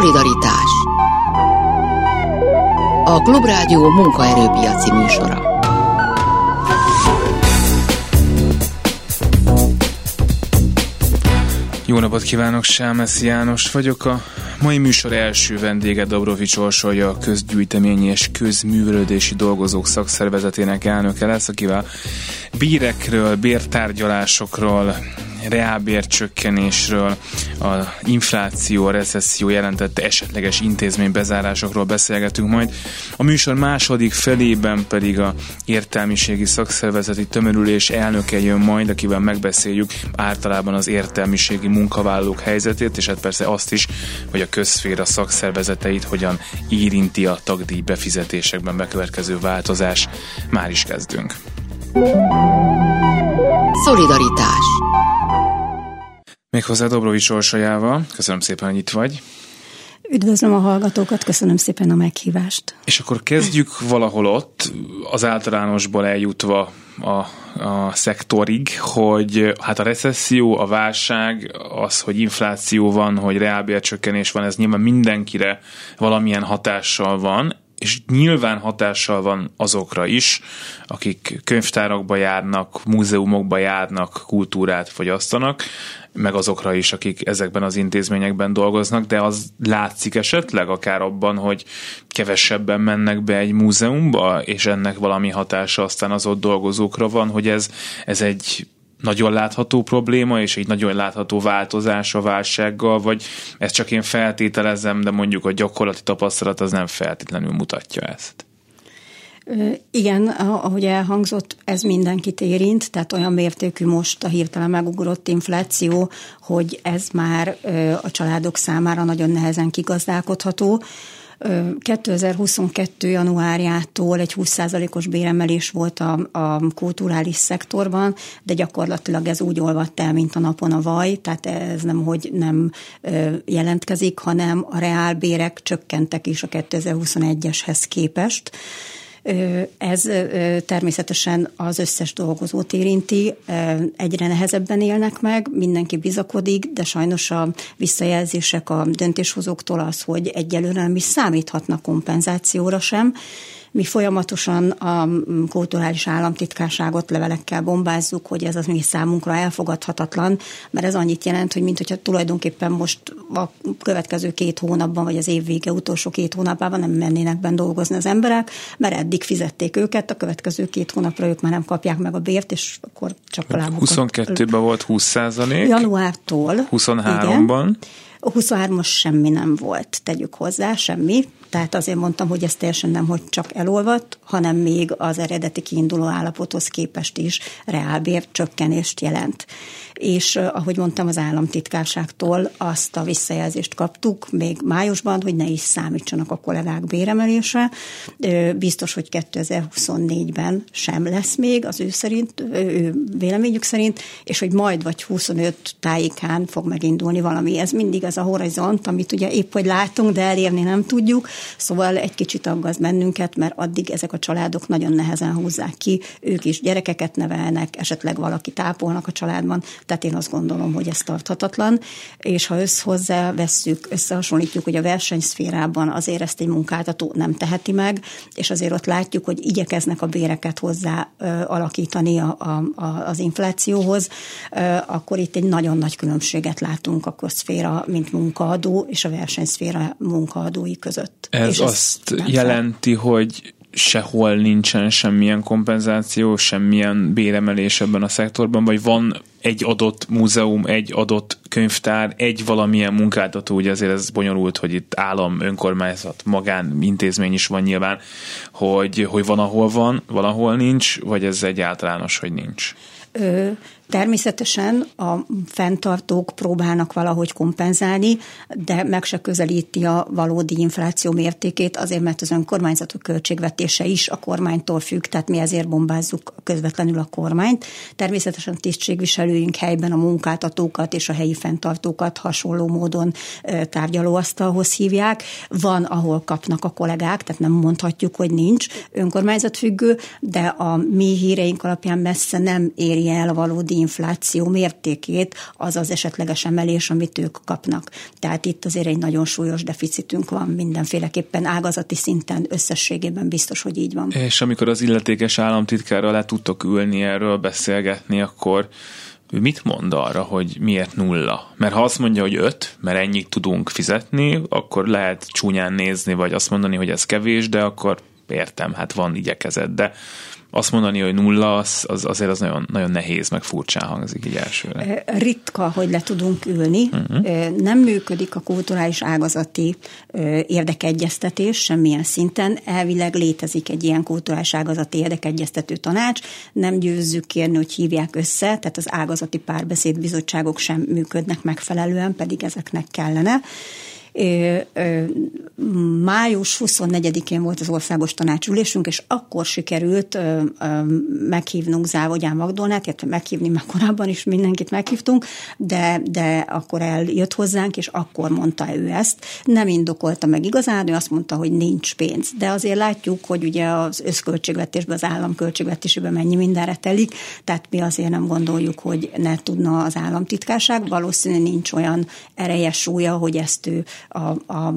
Szolidaritás. A Klubrádió munkaerőpiaci műsora. Jó napot kívánok, Sámessi János vagyok. A mai műsor első vendége Dobrovits Orsolya, a Közgyűjteményi és Közművelődési Dolgozók Szakszervezetének elnöke lesz, akivel bérekről, bértárgyalásokról, reálbércsökkenésről, a infláció, a recesszió jelentette esetleges intézménybezárásokról beszélgetünk majd. A műsor második felében pedig a Értelmiségi Szakszervezeti Tömörülés elnöke jön majd, akivel megbeszéljük általában az értelmiségi munkavállalók helyzetét, és hát persze azt is, hogy a közszféra szakszervezeteit hogyan érinti a tagdíj befizetésekben bekövetkező változás. Már is kezdünk. Szolidaritás. Méghozzá Dobrovits Orsolyával. Köszönöm szépen, hogy itt vagy. Üdvözlöm a hallgatókat, köszönöm szépen a meghívást. És akkor kezdjük valahol ott, az általánosból eljutva a szektorig, hogy hát a recesszió, a válság, az, hogy infláció van, hogy reálbércsökkenés van, ez nyilván mindenkire valamilyen hatással van, és nyilván hatással van azokra is, akik könyvtárakba járnak, múzeumokba járnak, kultúrát fogyasztanak, meg azokra is, akik ezekben az intézményekben dolgoznak, de az látszik esetleg akár abban, hogy kevesebben mennek be egy múzeumba, és ennek valami hatása aztán az ott dolgozókra van, hogy ez egy nagyon látható probléma, és egy nagyon látható változás a válsággal, vagy ezt csak én feltételezem, de mondjuk a gyakorlati tapasztalat az nem feltétlenül mutatja ezt. Igen, ahogy elhangzott, ez mindenkit érint, tehát olyan mértékű most a hirtelen megugrott infláció, hogy ez már a családok számára nagyon nehezen kigazdálkodható. 2022. januárjától egy 20%-os béremelés volt a kulturális szektorban, de gyakorlatilag ez úgy olvadt el, mint a napon a vaj, tehát ez nemhogy nem jelentkezik, hanem a reálbérek csökkentek is a 2021-eshez képest. Ez természetesen az összes dolgozót érinti, egyre nehezebben élnek meg, mindenki bizakodik, de sajnos a visszajelzések a döntéshozóktól az, hogy egyelőre nem is számíthatnak kompenzációra sem. Mi folyamatosan a kulturális államtitkárságot levelekkel bombázzuk, hogy ez az mi számunkra elfogadhatatlan, mert ez annyit jelent, hogy minthogyha tulajdonképpen most a következő 2 hónapban, vagy az év vége utolsó 2 hónapában nem mennének benne dolgozni az emberek, mert eddig fizették őket, a következő 2 hónapra ők már nem kapják meg a bért, és akkor csak a lábukat. 22-ben volt 20%. Januártól. 23-ban. Igen. A 23-as semmi nem volt, tegyük hozzá, semmi. Tehát azért mondtam, hogy ez teljesen nem, hogy csak elolvadt, hanem még az eredeti kiinduló állapothoz képest is reálbér csökkenést jelent. És ahogy mondtam, az államtitkárságtól azt a visszajelzést kaptuk még májusban, hogy ne is számítsanak a kollégák béremelésre. Biztos, hogy 2024-ben sem lesz még az ő véleményük szerint, és hogy majd vagy 25 tájékán fog megindulni valami. Ez mindig az a horizont, amit ugye épp hogy látunk, de elérni nem tudjuk, szóval egy kicsit aggaszt bennünket, mert addig ezek a családok nagyon nehezen húzzák ki, ők is gyerekeket nevelnek, esetleg valaki tápolnak a családban, tehát én azt gondolom, hogy ez tarthatatlan, és ha összehasonlítjuk, hogy a versenyszférában azért ezt egy munkáltató nem teheti meg, és azért ott látjuk, hogy igyekeznek a béreket hozzá alakítani az inflációhoz, akkor itt egy nagyon nagy különbséget látunk a közszféra, mint munkaadó, és a versenyszféra munkaadói között. Ez azt jelenti, hogy sehol nincsen semmilyen kompenzáció, semmilyen béremelés ebben a szektorban, vagy van egy adott múzeum, egy adott könyvtár, egy valamilyen munkáltató, ugye azért ez bonyolult, hogy itt állam, önkormányzat, magánintézmény is van nyilván, hogy van, valahol nincs, vagy ez egy általános, hogy nincs? Természetesen a fenntartók próbálnak valahogy kompenzálni, de meg se közelíti a valódi infláció mértékét, azért mert az önkormányzatok költségvetése is a kormánytól függ, tehát mi ezért bombázzuk közvetlenül a kormányt. Természetesen tisztségviselőink helyben a munkáltatókat és a helyi fenntartókat hasonló módon tárgyalóasztalhoz hívják. Van, ahol kapnak a kollégák, tehát nem mondhatjuk, hogy nincs, önkormányzat függő, de a mi híreink alapján messze nem éri el a valódi infláció mértékét az az esetleges emelés, amit ők kapnak. Tehát itt azért egy nagyon súlyos deficitünk van mindenféleképpen ágazati szinten, összességében biztos, hogy így van. És amikor az illetékes államtitkárral le tudtok ülni erről beszélgetni, akkor ő mit mond arra, hogy miért nulla? Mert ha azt mondja, hogy 5, mert ennyit tudunk fizetni, akkor lehet csúnyán nézni, vagy azt mondani, hogy ez kevés, de akkor értem, hát van igyekezet, de azt mondani, hogy nulla, azért az nagyon, nagyon nehéz, meg furcsán hangzik így elsőre. Ritka, hogy le tudunk ülni. Nem működik a kulturális ágazati érdekegyeztetés semmilyen szinten. Elvileg létezik egy ilyen kulturális ágazati érdekegyeztető tanács. Nem győzzük kérni, hogy hívják össze, tehát az ágazati párbeszédbizottságok sem működnek megfelelően, pedig ezeknek kellene. Május 24-én volt az országos tanácsülésünk, és akkor sikerült meghívnunk Závogyan Magdolnát, illetve meghívni, már korábban is mindenkit meghívtunk, de akkor eljött hozzánk, és akkor mondta ő ezt. Nem indokolta meg igazán, ő azt mondta, hogy nincs pénz. De azért látjuk, hogy ugye az összköltségvetésben, az állam költségvetésében mennyi mindenre telik, tehát mi azért nem gondoljuk, hogy ne tudna az államtitkárság. Valószínűleg nincs olyan ereje, súlya, hogy ezt ő a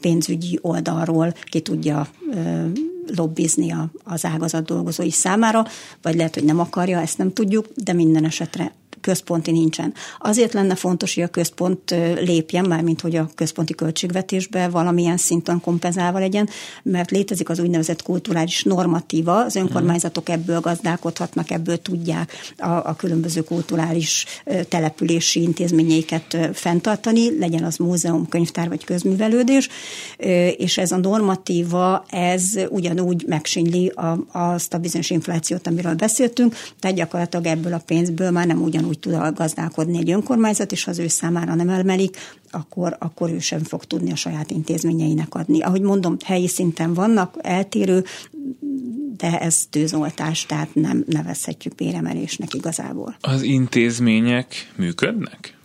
pénzügyi oldalról ki tudja lobbizni az ágazat dolgozói számára, vagy lehet, hogy nem akarja, ezt nem tudjuk, de minden esetre központi nincsen. Azért lenne fontos, hogy a központ lépjen, mármint hogy a központi költségvetésbe valamilyen szinten kompenzálva legyen, mert létezik az úgynevezett kulturális normatíva, az önkormányzatok ebből gazdálkodhatnak, ebből tudják a különböző kulturális települési intézményeiket fenntartani, legyen az múzeum, könyvtár vagy közművelődés, és ez a normatíva, ez ugyanúgy megsínli azt a bizonyos inflációt, amiről beszéltünk, tehát gyakorlatilag ebből a pénzből már nem ugyanúgy tud gazdálkodni egy önkormányzat, és ha az ő számára nem emelik, akkor ő sem fog tudni a saját intézményeinek adni. Ahogy mondom, helyi szinten vannak eltérő, de ez tűzoltás, tehát nem nevezhetjük béremelésnek igazából. Az intézmények működnek?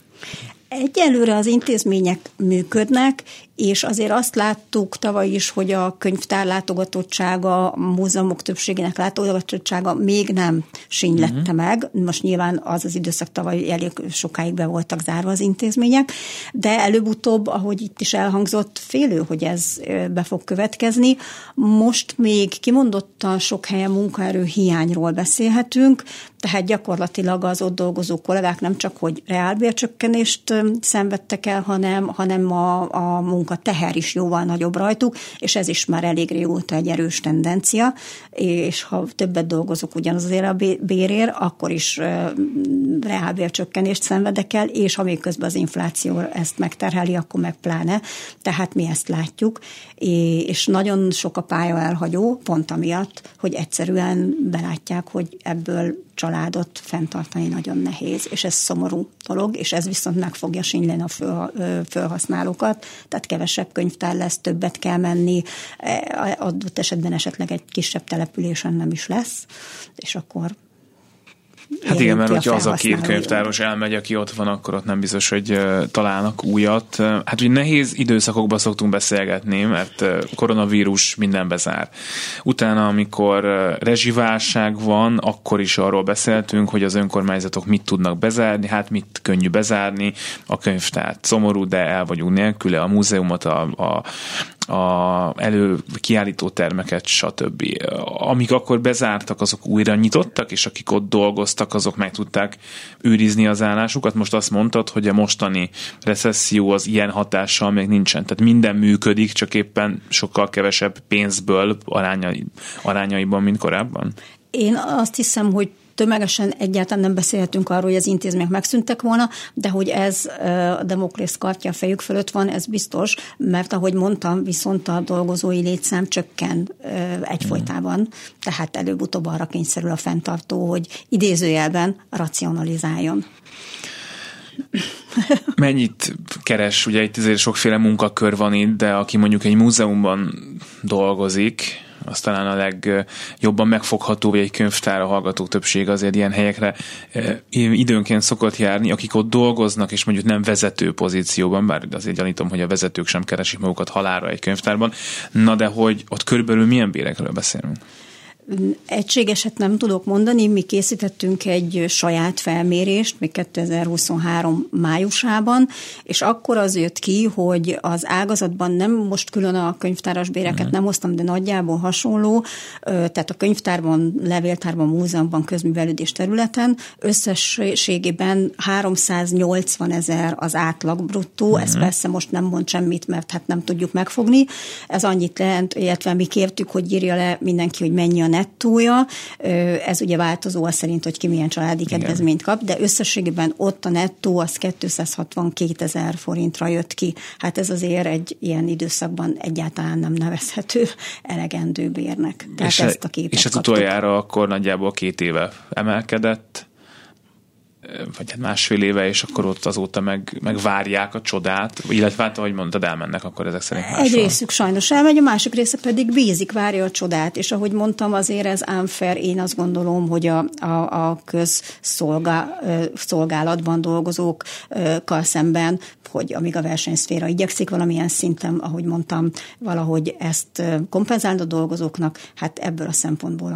Egyelőre az intézmények működnek, és azért azt láttuk tavaly is, hogy a könyvtár látogatottsága, a múzeumok többségének látogatottsága még nem sínylette meg. Most nyilván az időszak tavaly elég sokáig be voltak zárva az intézmények, de előbb-utóbb, ahogy itt is elhangzott, félő, hogy ez be fog következni. Most még kimondottan sok helyen munkaerő hiányról beszélhetünk, tehát gyakorlatilag az ott dolgozó kollégák nem csak, hogy reálbércsökkenést szenvedtek el, hanem a munka teher is jóval nagyobb rajtuk, és ez is már elég régóta egy erős tendencia, és ha többet dolgozok ugyanazért a bérért, akkor is reálbércsökkenést szenvedek el, és ha még közben az infláció ezt megterheli, akkor meg pláne. Tehát mi ezt látjuk, és nagyon sok a pálya elhagyó, pont amiatt, hogy egyszerűen belátják, hogy ebből családot fenntartani nagyon nehéz, és ez szomorú dolog, és ez viszont meg fogja sínyleni a felhasználókat, tehát kevesebb könyvtár lesz, többet kell menni, adott esetben esetleg egy kisebb településen nem is lesz, és akkor hát igen, mert hogyha az a két könyvtáros elmegy, aki ott van, akkor ott nem biztos, hogy találnak újat. Hát ugye nehéz időszakokban szoktunk beszélgetni, mert koronavírus minden bezár. Utána, amikor rezsiválság van, akkor is arról beszéltünk, hogy az önkormányzatok mit tudnak bezárni, hát mit könnyű bezárni, a könyvtárt szomorú, de el vagyunk nélküle, a múzeumot, a előkiállító termeket, stb. Amik akkor bezártak, azok újra nyitottak, és akik ott dolgoztak, azok meg tudták őrizni az állásukat. Most azt mondtad, hogy a mostani recesszió az ilyen hatással még nincsen. Tehát minden működik, csak éppen sokkal kevesebb pénzből arányaiban, mint korábban. Én azt hiszem, hogy tömegesen egyáltalán nem beszélhetünk arról, hogy az intézmények megszűntek volna, de hogy ez a Demoklész kardja a fejük fölött van, ez biztos, mert ahogy mondtam, viszont a dolgozói létszám csökken egyfolytában, tehát előbb-utóbb arra kényszerül a fenntartó, hogy idézőjelben racionalizáljon. Mennyit keres? Ugye itt azért sokféle munkakör van itt, de aki mondjuk egy múzeumban dolgozik, az talán a legjobban megfogható, hogy egy könyvtár, a hallgatók többség azért ilyen helyekre időnként szokott járni, akik ott dolgoznak, és mondjuk nem vezető pozícióban, bár azért gyanítom, hogy a vezetők sem keresik magukat halálra egy könyvtárban. Na de hogy ott körülbelül milyen bérekről beszélünk? Egységeset nem tudok mondani, mi készítettünk egy saját felmérést még 2023 májusában, és akkor az jött ki, hogy az ágazatban nem most külön a könyvtáras béreket nem hoztam, de nagyjából hasonló, tehát a könyvtárban, levéltárban, múzeumban, közművelődés területen összességében 380 000 az átlag bruttó, ez persze most nem mond semmit, mert hát nem tudjuk megfogni, ez annyit lehet, illetve mi kértük, hogy írja le mindenki, hogy mennyi a nettója, ez ugye változó az szerint, hogy ki milyen családi kedvezményt kap, de összességében ott a nettó az 262 000 forintra jött ki. Hát ez azért egy ilyen időszakban egyáltalán nem nevezhető elegendő bérnek. Tehát ezt a képet és az kaptuk. Utoljára akkor nagyjából 2 éve emelkedett, vagy másfél éve, és akkor ott azóta meg várják a csodát, illetve hát, ahogy mondtad, elmennek akkor ezek szerint máshol. Egy részük sajnos elmegy, a másik része pedig bízik, várja a csodát, és ahogy mondtam, azért ez unfair, én azt gondolom, hogy a közszolgálatban dolgozókkal szemben, hogy amíg a versenyszféra igyekszik valamilyen szinten, ahogy mondtam, valahogy ezt kompenzálni a dolgozóknak, hát ebből a szempontból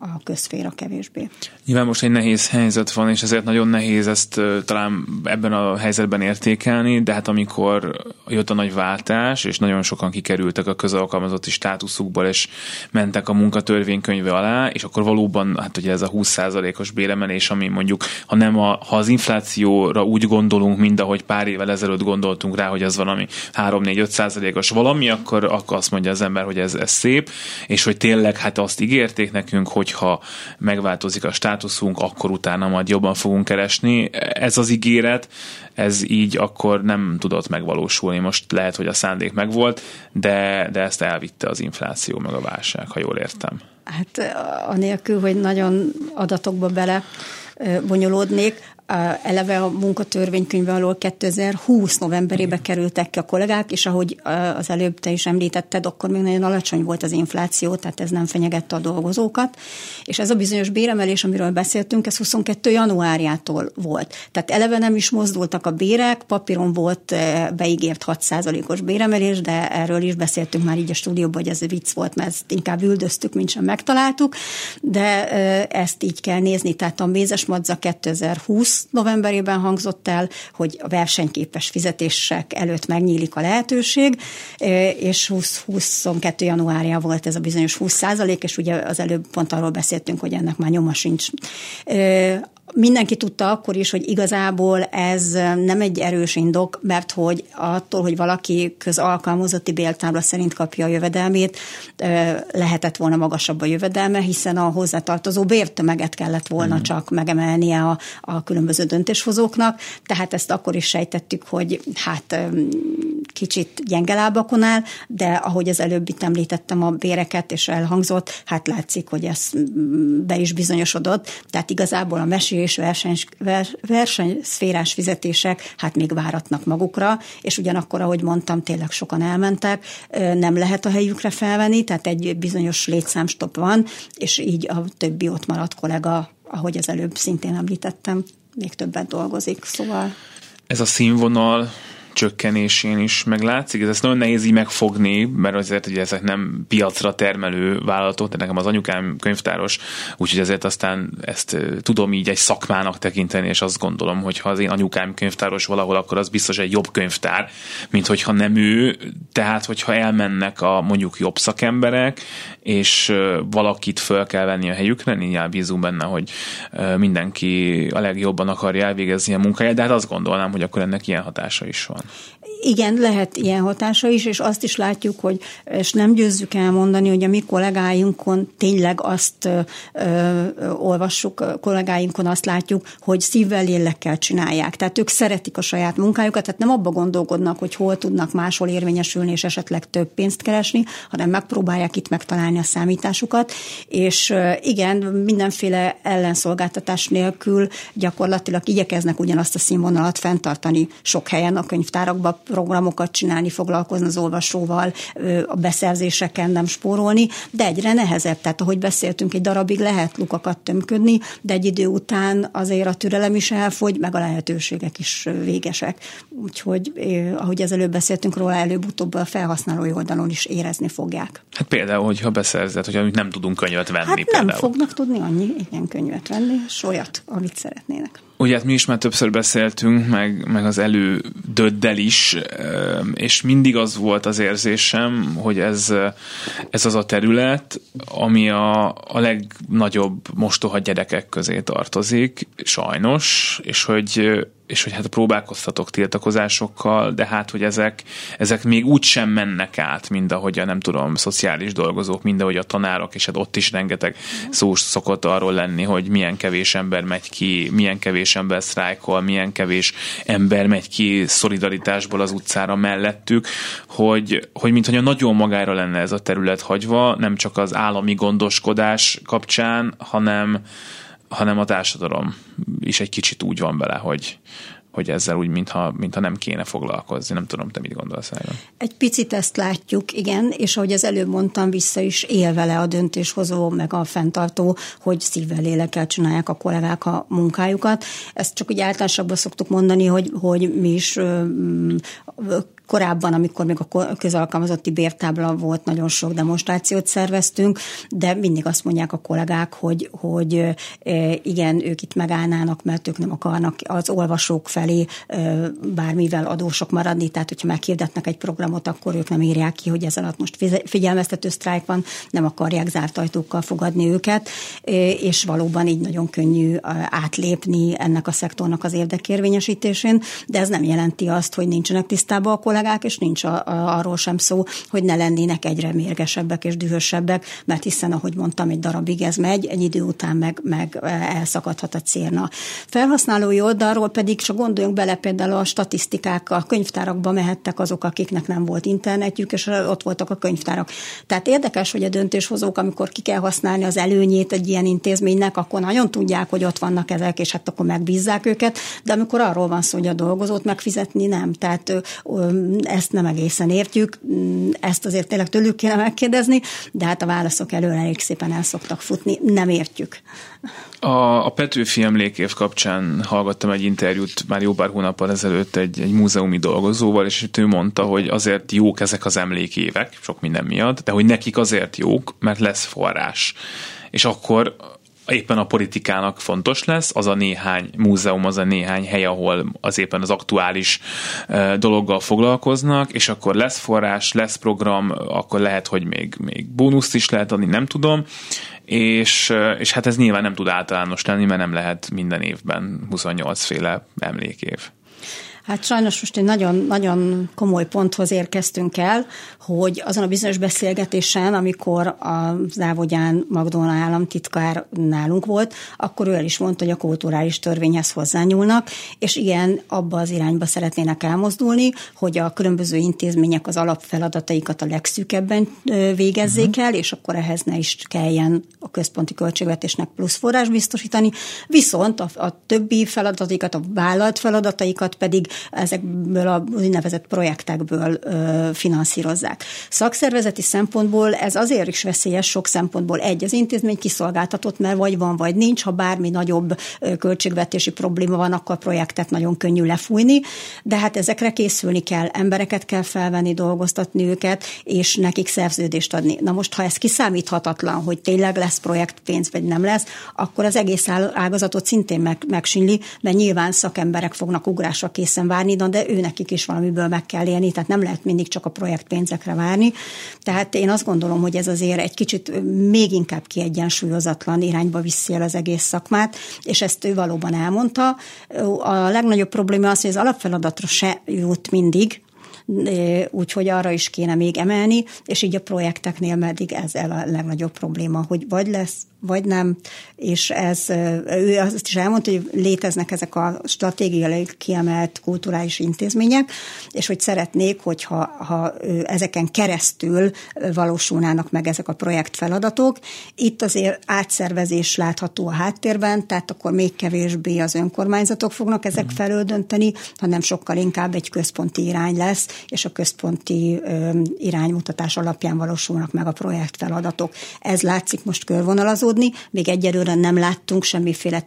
a közszféra kevésbé. Nyilván most egy nehéz helyzet van, és ezért nagyon nehéz ezt talán ebben a helyzetben értékelni, de hát amikor jött a nagy váltás, és nagyon sokan kikerültek a közalkalmazotti státuszukból, és mentek a munkatörvénykönyve alá, és akkor valóban, hát ugye ez a 20%-os béremelés, ami mondjuk, ha az inflációra úgy gondolunk, mint ahogy pár évvel ezelőtt gondoltunk rá, hogy az valami 3-4-5%-os valami, akkor azt mondja az ember, hogy ez szép, és hogy tényleg hát azt ígérték nekünk, hogyha megváltozik a státuszunk, akkor utána majd jobban fogunk keresni. Ez az ígéret, ez így akkor nem tudott megvalósulni. Most lehet, hogy a szándék megvolt, de ezt elvitte az infláció meg a válság, ha jól értem. Hát anélkül, hogy nagyon adatokba bele bonyolódnék, eleve a munkatörvénykönyve alól 2020 novemberében kerültek ki a kollégák, és ahogy az előbb te is említetted, akkor még nagyon alacsony volt az infláció, tehát ez nem fenyegette a dolgozókat, és ez a bizonyos béremelés, amiről beszéltünk, ez 22. januárjától volt. Tehát eleve nem is mozdultak a bérek, papíron volt beígért 6%-os béremelés, de erről is beszéltünk már így a stúdióban, hogy ez vicc volt, mert ezt inkább üldöztük, mint sem megtaláltuk, de ezt így kell nézni, tehát a mézesmadza 2020 novemberében hangzott el, hogy a versenyképes fizetések előtt megnyílik a lehetőség, és 22. januárja volt ez a bizonyos 20%, és ugye az előbb pont arról beszéltünk, hogy ennek már nyoma sincs. Mindenki tudta akkor is, hogy igazából ez nem egy erős indok, mert hogy attól, hogy valaki közalkalmazotti béltábla szerint kapja a jövedelmét, lehetett volna magasabb a jövedelme, hiszen a hozzátartozó bértömeget kellett volna csak megemelnie a különböző döntéshozóknak, tehát ezt akkor is sejtettük, hogy hát kicsit gyenge lábakon áll, de ahogy az előbb itt említettem a béreket, és elhangzott, hát látszik, hogy ez be is bizonyosodott, tehát igazából a és versenyszférás fizetések hát még váratnak magukra, és ugyanakkor, ahogy mondtam, tényleg sokan elmentek, nem lehet a helyükre felvenni, tehát egy bizonyos létszámstopp van, és így a többi ott maradt kollega, ahogy az előbb szintén említettem, még többet dolgozik, szóval. Ez a színvonal csökkenésén is meglátszik. Ez nagyon nehéz így megfogni, mert azért ugye ezek nem piacra termelő vállalatok, de nekem az anyukám könyvtáros, úgyhogy azért aztán ezt tudom így egy szakmának tekinteni, és azt gondolom, hogy ha az én anyukám könyvtáros valahol, akkor az biztos egy jobb könyvtár, mint hogyha nem ő, tehát hogyha elmennek a mondjuk jobb szakemberek, és valakit föl kell venni a helyükre, így bízunk benne, hogy mindenki a legjobban akarja elvégezni a munkáját, de hát azt gondolnám, hogy akkor ennek ilyen hatása is van. Igen, lehet ilyen hatása is, és azt is látjuk, hogy, és nem győzzük elmondani, hogy a mi kollégáinkon tényleg azt olvassuk, kollégáinkon azt látjuk, hogy szívvel, lélekkel csinálják. Tehát ők szeretik a saját munkájukat, tehát nem abba gondolkodnak, hogy hol tudnak máshol érvényesülni, és esetleg több pénzt keresni, hanem megpróbálják itt megtalálni a számításukat, és igen, mindenféle ellenszolgáltatás nélkül gyakorlatilag igyekeznek ugyanazt a színvonalat fenntartani sok helyen a könyvtárban. könyvtárakba programokat csinálni, foglalkozni az olvasóval, a beszerzéseken nem spórolni, de egyre nehezebb. Tehát ahogy beszéltünk, egy darabig lehet lukakat tömködni, de egy idő után azért a türelem is elfogy, meg a lehetőségek is végesek. Úgyhogy, ahogy az előbb beszéltünk róla, előbb-utóbb a felhasználói oldalon is érezni fogják. Hát például, hogyha beszerzett, hogyha nem tudunk könyvet venni. Hát nem például fognak tudni annyi ilyen könyvet venni, és olyat, amit szeretnének. Ugye hát mi is már többször beszéltünk, meg az elődöddel is, és mindig az volt az érzésem, hogy ez az a terület, ami a legnagyobb mostoha gyerekek közé tartozik, sajnos, és hogy hát próbálkoztatok tiltakozásokkal, de hát, hogy ezek még úgy sem mennek át, mint ahogy a nem tudom, szociális dolgozók, mind ahogy a tanárok, és hát ott is rengeteg szó szokott arról lenni, hogy milyen kevés ember megy ki, milyen kevés ember sztrájkol, milyen kevés ember megy ki szolidaritásból az utcára mellettük, hogy mintha nagyon magára lenne ez a terület hagyva, nem csak az állami gondoskodás kapcsán, hanem a társadalom is egy kicsit úgy van vele, hogy ezzel úgy, mintha nem kéne foglalkozni. Nem tudom, te mit gondolsz erről? Egy picit ezt látjuk, igen, és ahogy az előbb mondtam, vissza is él vele a döntéshozó, meg a fenntartó, hogy szívvel, lélekkel csinálják a kollégák a munkájukat. Ezt csak úgy általánosabban szoktuk mondani, hogy mi is korábban, amikor még a közalkalmazotti bértábla volt, nagyon sok demonstrációt szerveztünk, de mindig azt mondják a kollégák, hogy igen, ők itt megállnának, mert ők nem akarnak az olvasók felé bármivel adósok maradni, tehát hogyha meghirdetnek egy programot, akkor ők nem írják ki, hogy ez alatt most figyelmeztető sztrájk van, nem akarják zárt ajtókkal fogadni őket, és valóban így nagyon könnyű átlépni ennek a szektornak az érdekérvényesítésén, de ez nem jelenti azt, hogy nincsenek tisztában a kollégák, és nincs arról sem szó, hogy ne lennének egyre mérgesebbek és dühösebbek, mert hiszen, ahogy mondtam, egy darabig ez megy, egy idő után meg elszakadhat a cérna. Felhasználói oldalról pedig, csak gondoljunk bele, például a statisztikák, a könyvtárakba mehettek azok, akiknek nem volt internetjük, és ott voltak a könyvtárak. Tehát érdekes, hogy a döntéshozók, amikor ki kell használni az előnyét egy ilyen intézménynek, akkor nagyon tudják, hogy ott vannak ezek, és hát akkor megbízzák őket, de amikor arról van szó, hogy a dolgozót megfizetni nem. Tehát ezt nem egészen értjük, ezt azért tényleg tőlük kéne megkérdezni, de hát a válaszok előre elég szépen el szoktak futni, nem értjük. A Petőfi emlékév kapcsán hallgattam egy interjút már jó pár hónappal ezelőtt egy múzeumi dolgozóval, és ő mondta, hogy azért jók ezek az emlékévek, sok minden miatt, de hogy nekik azért jók, mert lesz forrás. És akkor éppen a politikának fontos lesz, az a néhány múzeum, az a néhány hely, ahol az éppen az aktuális dologgal foglalkoznak, és akkor lesz forrás, lesz program, akkor lehet, hogy még bónuszt is lehet adni, nem tudom, és hát ez nyilván nem tud általános lenni, mert nem lehet minden évben 28 féle emlékév. Hát sajnos most egy nagyon-nagyon komoly ponthoz érkeztünk el, hogy azon a bizonyos beszélgetésen, amikor a Závogyan Magdolna államtitkár nálunk volt, akkor ő el is mondta, hogy a kulturális törvényhez hozzányúlnak, és igen, abba az irányba szeretnének elmozdulni, hogy a különböző intézmények az alapfeladataikat a legszűkebben végezzék el, és akkor ehhez ne is kelljen a központi költségvetésnek plusz forrás biztosítani, viszont a többi feladataikat, a vállalt feladataikat pedig ezekből a úgynevezett projektekből finanszírozzák. Szakszervezeti szempontból ez azért is veszélyes sok szempontból. Egy, az intézmény kiszolgáltatott, mert vagy van, vagy nincs. Ha bármi nagyobb költségvetési probléma van, akkor projektet nagyon könnyű lefújni, de hát ezekre készülni kell, embereket kell felvenni, dolgoztatni őket, és nekik szerződést adni. Na most, ha ez kiszámíthatatlan, hogy tényleg lesz projektpénz, vagy nem lesz, akkor az egész ágazatot szintén megsínli, mert nyilván szakemberek fognak ugrásra készen várni, de őnekik is valamiből meg kell élni, tehát nem lehet mindig csak a projektpénzekre várni. Tehát én azt gondolom, hogy ez azért egy kicsit még inkább kiegyensúlyozatlan irányba viszi el az egész szakmát, és ezt ő valóban elmondta. A legnagyobb probléma az, hogy az alapfeladatra se jut mindig, úgyhogy arra is kéne még emelni, és így a projekteknél meddig ez a legnagyobb probléma, hogy vagy lesz vagy nem, és ez, ő azt is elmondta, hogy léteznek ezek a stratégiai kiemelt kulturális intézmények, és hogy szeretnék, hogyha ezeken keresztül valósulnának meg ezek a projektfeladatok. Itt azért átszervezés látható a háttérben, tehát akkor még kevésbé az önkormányzatok fognak ezek felől dönteni, hanem sokkal inkább egy központi irány lesz, és a központi iránymutatás alapján valósulnak meg a projektfeladatok. Ez látszik most körvonalazódni, még egyelőre nem láttunk semmiféle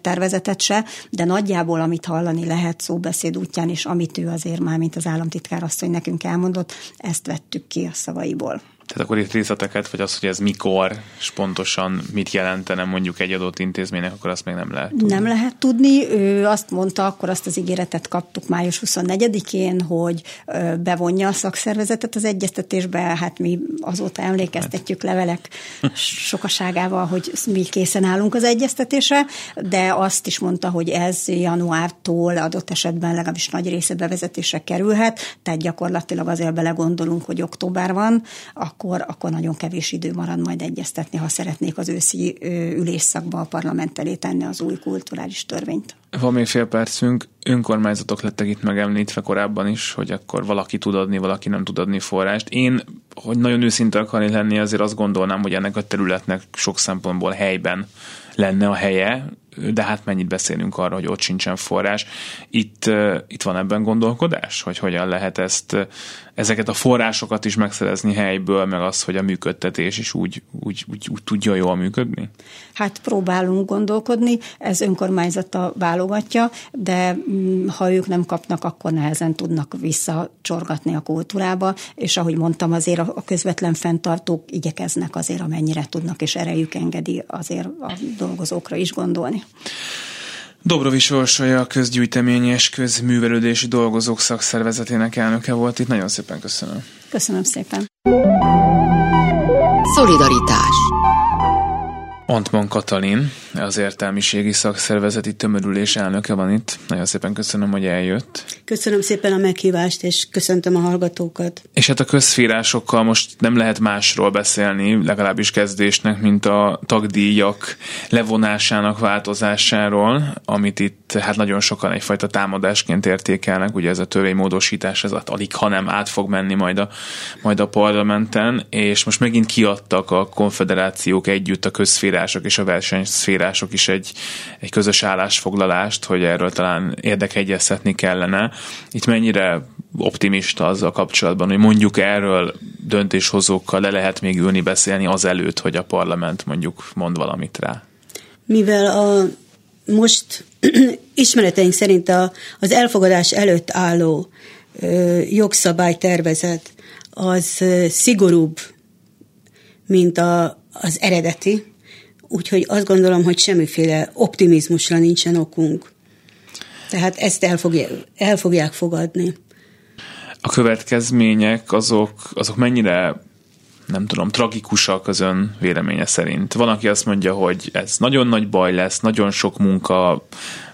tervezetet se, de nagyjából, amit hallani lehet szóbeszéd útján, és amit ő azért már, mint az államtitkár asszony nekünk elmondott, ezt vettük ki a szavaiból. Tehát akkor itt részleteket, vagy az, hogy ez mikor, és pontosan mit jelentene mondjuk egy adott intézménynek, akkor azt még nem lehet tudni. Nem lehet tudni. Ő azt mondta, akkor azt az ígéretet kaptuk május 24-én, hogy bevonja a szakszervezetet az egyeztetésbe. Hát mi azóta emlékeztetjük levelek sokaságával, hogy mi készen állunk az egyeztetésre, de azt is mondta, hogy ez januártól adott esetben legalábbis nagy része bevezetésre kerülhet, tehát gyakorlatilag azért belegondolunk, hogy október van, akkor nagyon kevés idő marad majd egyeztetni, ha szeretnék az őszi ülésszakba a parlament elé tenni az új kulturális törvényt. Van még fél percünk, önkormányzatok lettek itt megemlítve korábban is, hogy akkor valaki tud adni, valaki nem tud adni forrást. Én, hogy nagyon őszinte akarni lenni, azért azt gondolnám, hogy ennek a területnek sok szempontból helyben lenne a helye, de hát mennyit beszélünk arra, hogy ott sincsen forrás. Itt van ebben gondolkodás, hogy hogyan lehet ezeket a forrásokat is megszerezni helyből, meg az, hogy a működtetés is úgy tudja jól működni? Hát próbálunk gondolkodni, ez önkormányzata válogatja, de ha ők nem kapnak, akkor nehezen tudnak visszacsorgatni a kultúrába, és ahogy mondtam, azért a közvetlen fenntartók igyekeznek azért, amennyire tudnak, és erejük engedi azért a dolgozókra is gondolni. Dobrovits Orsolya, a Közgyűjteményi és Közművelődési Dolgozók Szakszervezetének elnöke volt itt. Nagyon szépen köszönöm. Köszönöm szépen. Szolidaritás. Antmann Katalin, az Értelmiségi Szakszervezeti Tömörülés elnöke van itt. Nagyon szépen köszönöm, hogy eljött. Köszönöm szépen a meghívást, és köszöntöm a hallgatókat. És hát a közférásokkal most nem lehet másról beszélni, legalábbis kezdésnek, mint a tagdíjak levonásának változásáról, amit itt hát nagyon sokan egyfajta támadásként értékelnek. Ugye ez a törvénymódosítás, ez alig, hanem át fog menni majd a parlamenten, és most megint kiadtak a konfederációk együtt a közférások és a versenyszférások is egy közös állásfoglalást, hogy erről talán érdekegyeztetni kellene. Itt mennyire optimista az a kapcsolatban, hogy mondjuk erről döntéshozókkal le lehet még ülni, beszélni azelőtt, hogy a parlament mondjuk mond valamit rá? Mivel most ismereteink szerint az elfogadás előtt álló jogszabálytervezet az szigorúbb, mint az eredeti, úgyhogy azt gondolom, hogy semmiféle optimizmusra nincsen okunk. Tehát ezt el fogják fogadni. A következmények azok mennyire, nem tudom, tragikusak az ön véleménye szerint? Van, aki azt mondja, hogy ez nagyon nagy baj lesz, nagyon sok munka,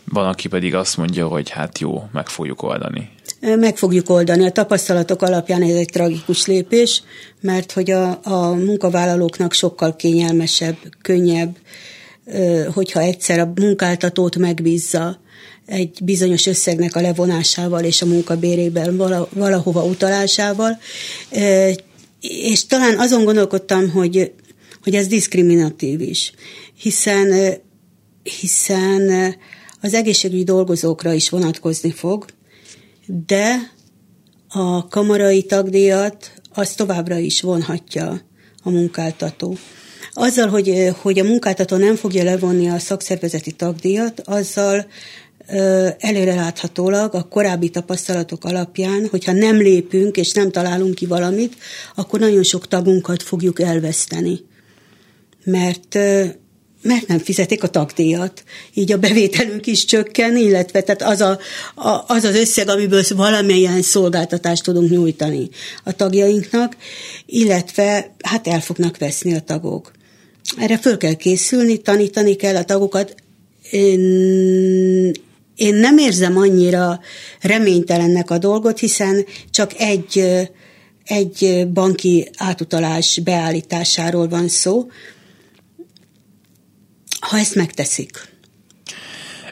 van, aki pedig azt mondja, hogy hát jó, meg fogjuk oldani. Meg fogjuk oldani. A tapasztalatok alapján ez egy tragikus lépés, mert hogy a munkavállalóknak sokkal kényelmesebb, könnyebb, hogyha egyszer a munkáltatót megbízza egy bizonyos összegnek a levonásával és a munkabérében valahova utalásával. És talán azon gondolkodtam, hogy ez diszkriminatív is, hiszen az egészségügyi dolgozókra is vonatkozni fog, de a kamarai tagdíjat az továbbra is vonhatja a munkáltató. Azzal, hogy a munkáltató nem fogja levonni a szakszervezeti tagdíjat, azzal előreláthatólag a korábbi tapasztalatok alapján, hogyha nem lépünk és nem találunk ki valamit, akkor nagyon sok tagunkat fogjuk elveszteni. Mert nem fizetik a tagdíjat. Így a bevételünk is csökken, illetve tehát az az összeg, amiből valamilyen szolgáltatást tudunk nyújtani a tagjainknak, illetve hát el fognak veszni a tagok. Erre föl kell készülni, tanítani kell a tagokat. Én nem érzem annyira reménytelennek a dolgot, hiszen csak egy banki átutalás beállításáról van szó, ha ezt megteszik.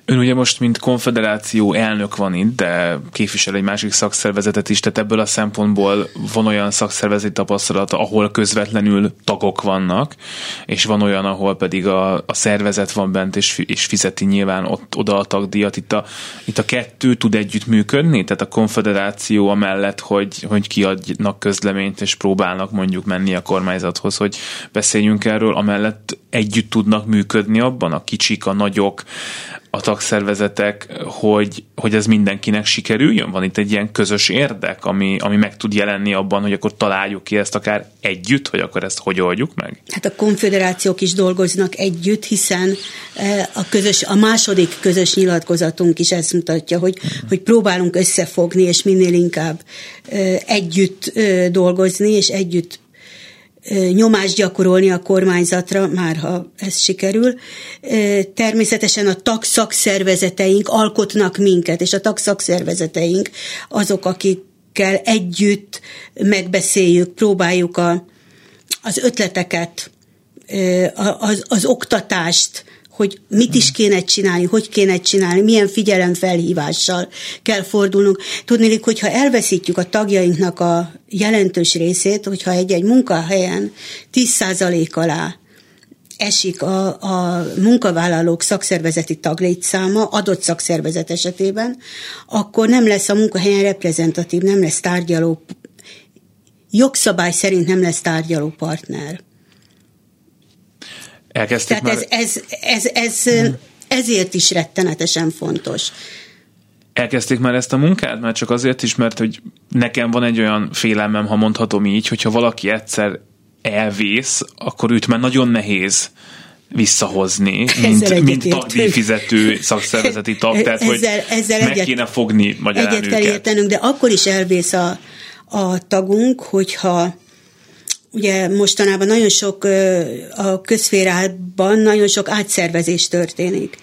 Ön ugye most, mint konfederáció elnök van itt, de képvisel egy másik szakszervezetet is, tehát ebből a szempontból van olyan szakszervezeti tapasztalata, ahol közvetlenül tagok vannak, és van olyan, ahol pedig a szervezet van bent, és fizeti nyilván ott oda a tagdíjat. Itt a kettő tud együtt működni? Tehát a konfederáció amellett, hogy kiadnak közleményt, és próbálnak mondjuk menni a kormányzathoz, hogy beszéljünk erről, amellett együtt tudnak működni abban, a kicsik, a nagyok, a tagszervezetek, hogy ez mindenkinek sikerüljön? Van itt egy ilyen közös érdek, ami meg tud jelenni abban, hogy akkor találjuk ki ezt akár együtt, vagy akkor ezt hogy oldjuk meg? Hát a konfederációk is dolgoznak együtt, hiszen a második közös nyilatkozatunk is ezt mutatja, hogy próbálunk összefogni, és minél inkább együtt dolgozni, és együtt nyomást gyakorolni a kormányzatra, már ha ez sikerül. Természetesen a tagszakszervezeteink alkotnak minket, és a tagszakszervezeteink azok, akikkel együtt megbeszéljük, próbáljuk az ötleteket, az oktatást, hogy mit is kéne csinálni, hogy kéne csinálni, milyen figyelemfelhívással kell fordulnunk. Tudniillik, hogyha elveszítjük a tagjainknak a jelentős részét, hogyha egy munkahelyen 10% alá esik a munkavállalók szakszervezeti taglétszáma adott szakszervezet esetében, akkor nem lesz a munkahelyen reprezentatív, nem lesz tárgyaló, jogszabály szerint nem lesz tárgyaló partner. Tehát ezért is rettenetesen fontos. Elkezdték már ezt a munkát? Már csak azért is, mert hogy nekem van egy olyan félelmem, ha mondhatom így, hogyha valaki egyszer elvész, akkor őt már nagyon nehéz visszahozni, mint tagdíjfizető szakszervezeti tag, tehát meg kéne fogni magyarán őket. Egyet kell értenünk, de akkor is elvész a tagunk, hogyha ugye mostanában nagyon sok a közszférában nagyon sok átszervezés történik.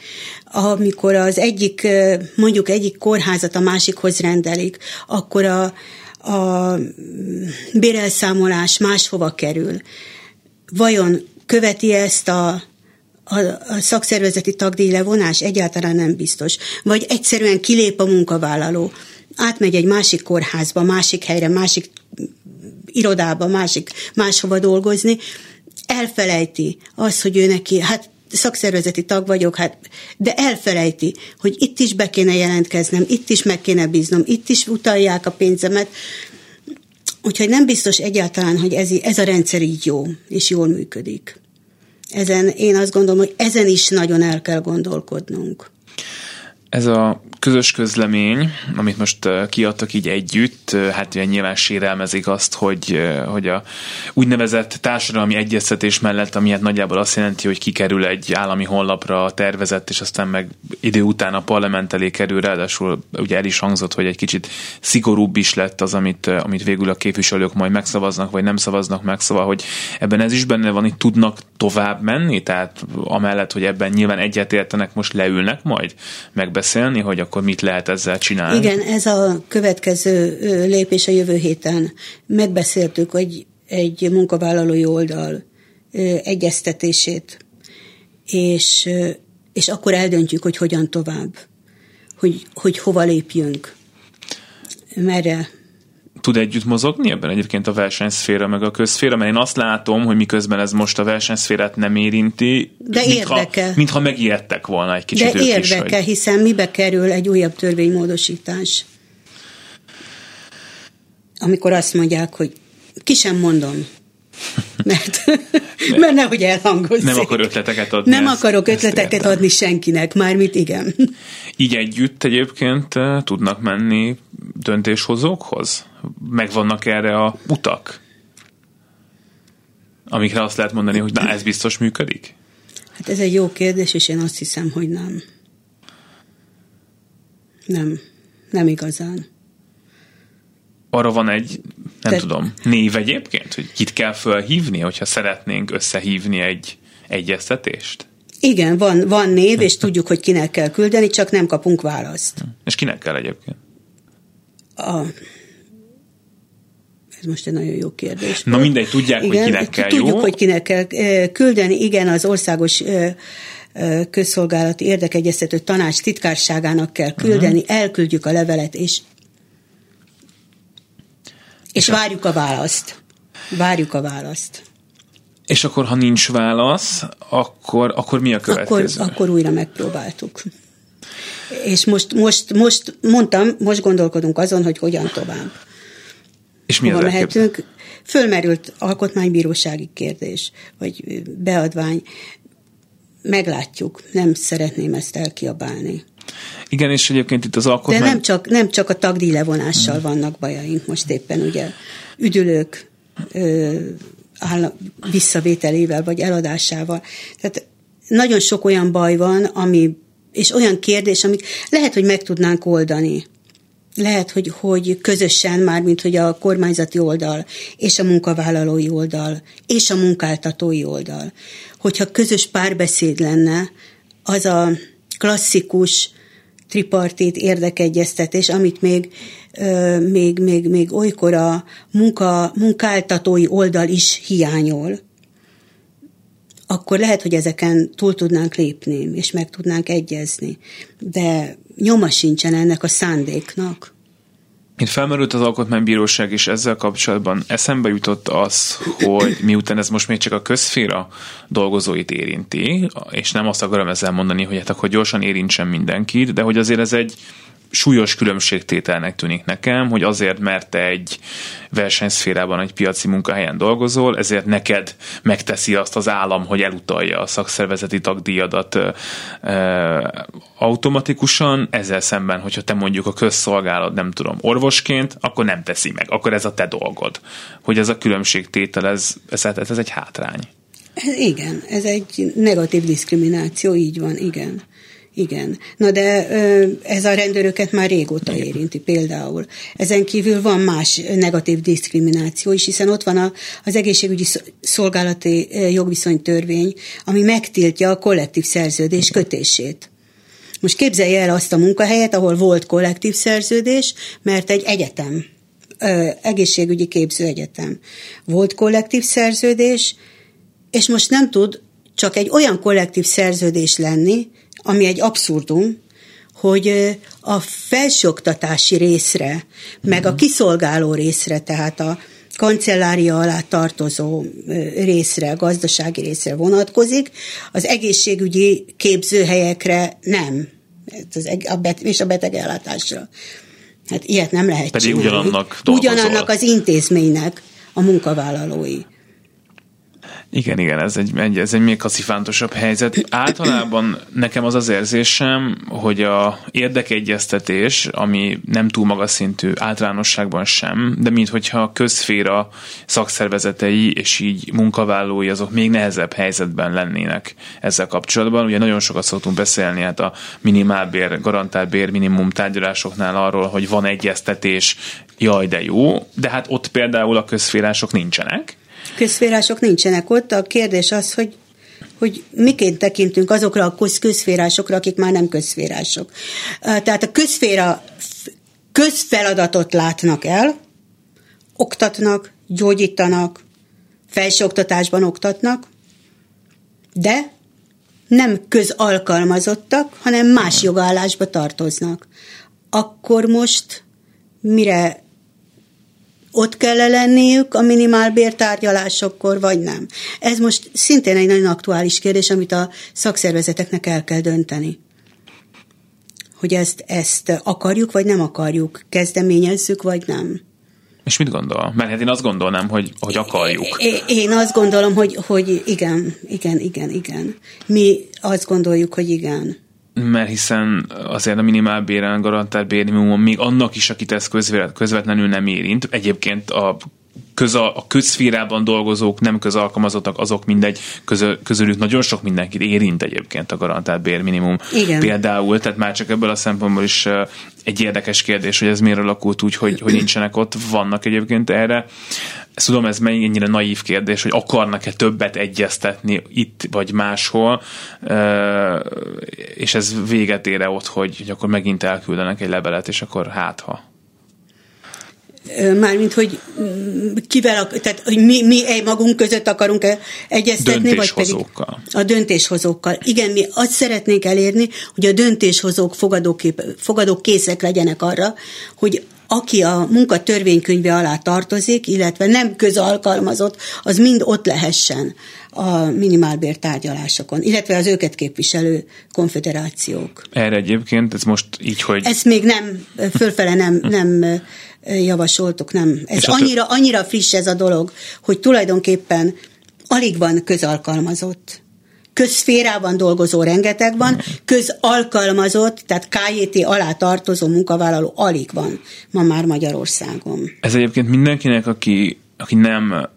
Amikor az egyik, mondjuk egyik kórházat a másikhoz rendelik, akkor a bérelszámolás máshova kerül. Vajon követi ezt a szakszervezeti tagdíj levonás? Egyáltalán nem biztos. Vagy egyszerűen kilép a munkavállaló, átmegy egy másik kórházba, másik helyre, másik irodába, máshova dolgozni, elfelejti azt, hogy ő neki, hát szakszervezeti tag vagyok, de elfelejti, hogy itt is be kéne jelentkeznem, itt is meg kéne bíznom, itt is utalják a pénzemet. Úgyhogy nem biztos egyáltalán, hogy ez a rendszer így jó, és jól működik. Én azt gondolom, hogy ezen is nagyon el kell gondolkodnunk. Ez a közös közlemény, amit most kiadtak így együtt, hát ugye nyilván sérelmezik azt, hogy a úgynevezett társadalmi egyeztetés mellett, ami hát nagyjából azt jelenti, hogy kikerül egy állami honlapra a tervezet, és aztán meg idő után a parlament elé kerül, ráadásul ugye el is hangzott, hogy egy kicsit szigorúbb is lett az, amit végül a képviselők majd megszavaznak, vagy nem szavaznak meg, szóval, hogy ebben ez is benne van, itt tudnak tovább menni, tehát amellett, hogy ebben nyilván egyetértenek, most leülnek majd megbeszélni, hogy akkor mit lehet ezzel csinálni. Igen, ez a következő lépés a jövő héten. Megbeszéltük, hogy egy munkavállalói oldal egyeztetését, és akkor eldöntjük, hogy hogyan tovább, hogy hova lépjünk, merre. Tud együtt mozogni ebben egyébként a versenyszféra meg a közszféra? Mert én azt látom, hogy miközben ez most a versenyszférát nem érinti, de mintha megijedtek volna egy kicsit de ők is. De érdeke, hiszen mibe kerül egy újabb törvénymódosítás? Amikor azt mondják, hogy ki sem mondom, mert nehogy elhangozzék. Nem akar ötleteket adni. Nem akarok ötleteket adni senkinek, mármint igen. Így együtt egyébként tudnak menni döntéshozókhoz? Megvannak erre a utak? Amikre azt lehet mondani, hogy na, ez biztos működik? Hát ez egy jó kérdés, és én azt hiszem, hogy nem. Nem igazán. Arra van egy, név egyébként, hogy kit kell fölhívni, hogyha szeretnénk összehívni egy egyeztetést? Igen, van név, és tudjuk, hogy kinek kell küldeni, csak nem kapunk választ. És kinek kell egyébként? Ez most egy nagyon jó kérdés. Na mindegy, tudják, hogy kinek kell, jó? Tudjuk, hogy kinek kell küldeni. Igen, az országos közszolgálati érdekegyeztető tanács titkárságának kell küldeni, elküldjük a levelet, és várjuk a választ. És akkor, ha nincs válasz, akkor mi a következő? Akkor újra megpróbáltuk. És most gondolkodunk azon, hogy hogyan tovább. És mi az elképzelés? Fölmerült alkotmánybírósági kérdés, vagy beadvány. Meglátjuk, nem szeretném ezt elkiabálni. Igen, és egyébként itt az alkotmány... De nem csak a tagdíj levonással vannak bajaink most éppen, ugye üdülők visszavételével, vagy eladásával. Tehát nagyon sok olyan baj van, és olyan kérdés, amit lehet, hogy meg tudnánk oldani. Lehet, hogy közösen már, mint hogy a kormányzati oldal, és a munkavállalói oldal, és a munkáltatói oldal. Hogyha közös párbeszéd lenne, az a klasszikus tripartit érdekegyeztetés, amit még olykor a munkáltatói oldal is hiányol, akkor lehet, hogy ezeken túl tudnánk lépni, és meg tudnánk egyezni. De nyoma sincsen ennek a szándéknak. Itt felmerült az alkotmánybíróság, és ezzel kapcsolatban eszembe jutott az, hogy miután ez most még csak a közszféra dolgozóit érinti, és nem azt akarom ezzel mondani, hogy hát akkor gyorsan érintsen mindenkit, de hogy azért ez egy súlyos különbségtételnek tűnik nekem, hogy azért, mert te egy versenyszférában, egy piaci munkahelyen dolgozol, ezért neked megteszi azt az állam, hogy elutalja a szakszervezeti tagdíjadat automatikusan, ezzel szemben, hogyha te mondjuk a közszolgálat, nem tudom, orvosként, akkor nem teszi meg, akkor ez a te dolgod. Hogy ez a különbségtétel, ez egy hátrány. Igen, ez egy negatív diszkrimináció, így van, igen. Igen. Na de ez a rendőröket már régóta érinti például. Ezen kívül van más negatív diszkrimináció is, hiszen ott van az egészségügyi szolgálati jogviszonytörvény, ami megtiltja a kollektív szerződés kötését. Most képzelj el azt a munkahelyet, ahol volt kollektív szerződés, mert egy egyetem, egészségügyi képzőegyetem. Volt kollektív szerződés, és most nem tud csak egy olyan kollektív szerződés lenni, ami egy abszurdum, hogy a felsőoktatási részre, meg a kiszolgáló részre, tehát a kancellária alá tartozó részre, gazdasági részre vonatkozik, az egészségügyi képzőhelyekre nem, és a betegellátásra. Hát ilyet nem lehet csinálni. Pedig ugyanannak az intézménynek a munkavállalói. Igen, ez egy még kaszifántosabb helyzet. Általában nekem az az érzésem, hogy a érdekegyeztetés, ami nem túl magas szintű általánosságban sem, de minthogyha a közszféra szakszervezetei és így munkavállalói azok még nehezebb helyzetben lennének ezzel kapcsolatban. Ugye nagyon sokat szoktunk beszélni hát a minimálbér, garantált bér minimum tárgyalásoknál arról, hogy van egyeztetés, jaj de jó, de hát ott például a közszférások nincsenek. Közszférások nincsenek ott. A kérdés az, hogy miként tekintünk azokra a közszférásokra, akik már nem közszférások. Tehát a közszféra közfeladatot látnak el, oktatnak, gyógyítanak, felsőoktatásban oktatnak, de nem közalkalmazottak, hanem más jogállásba tartoznak. Akkor most mire... ott kell lenniük a minimálbér tárgyalásokkor, vagy nem? Ez most szintén egy nagyon aktuális kérdés, amit a szakszervezeteknek el kell dönteni. Hogy ezt akarjuk, vagy nem akarjuk, kezdeményezzük, vagy nem. És mit gondol? Mert hát én azt gondolnám, hogy akarjuk. Én azt gondolom, hogy igen. Mi azt gondoljuk, hogy igen. Mert hiszen azért a minimálbéren, garantált bérminimumon még annak is, akit ez közvetlenül nem érint. Egyébként a közszférában dolgozók, nem közalkalmazottak, azok mindegy, közülük nagyon sok mindenkit érint egyébként a garantált bérminimum. Igen. Például, tehát már csak ebből a szempontból is egy érdekes kérdés, hogy ez miért alakult úgy, hogy nincsenek ott, vannak egyébként erre. Tudom, ez még ennyire naív kérdés, hogy akarnak-e többet egyeztetni itt vagy máshol, és ez véget ér ott, hogy akkor megint elküldenek egy levelet, és akkor hátha. Mármint, hogy kivel, tehát hogy mi magunk között akarunk egyeztetni, vagy pedig a döntéshozókkal. Igen, mi azt szeretnénk elérni, hogy a döntéshozók fogadókészek legyenek arra, hogy aki a munka törvénykönyve alá tartozik, illetve nem közalkalmazott, az mind ott lehessen a minimálbér tárgyalásokon, illetve az őket képviselő konfederációk. Erre egyébként, ez most így, hogy... Ezt még nem, fölfele nem javasoltuk, nem. Ez annyira friss ez a dolog, hogy tulajdonképpen alig van közalkalmazott. Közszférában dolgozó rengeteg van, közalkalmazott, tehát KJT alá tartozó munkavállaló alig van ma már Magyarországon. Ez egyébként mindenkinek, aki nem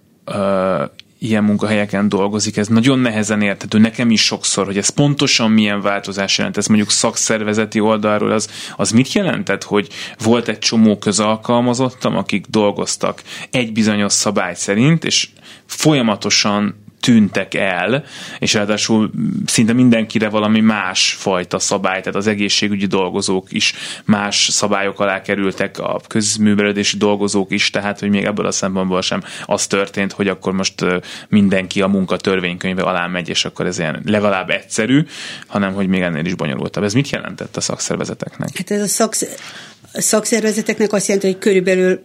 ilyen munkahelyeken dolgozik, ez nagyon nehezen érthető. Nekem is sokszor, hogy ez pontosan milyen változás jelent. Ez mondjuk szakszervezeti oldalról az mit jelentett, hogy volt egy csomó közalkalmazottam, akik dolgoztak egy bizonyos szabály szerint, és folyamatosan tűntek el, és ráadásul szinte mindenkire valami más fajta szabály, tehát az egészségügyi dolgozók is más szabályok alá kerültek, a közművelődési dolgozók is, tehát hogy még ebből a szempontból sem az történt, hogy akkor most mindenki a munka törvénykönyve alá megy, és akkor ez ilyen legalább egyszerű, hanem hogy még ennél is bonyolultabb. Ez mit jelentett a szakszervezeteknek? Hát ez a szakszervezeteknek azt jelenti, hogy körülbelül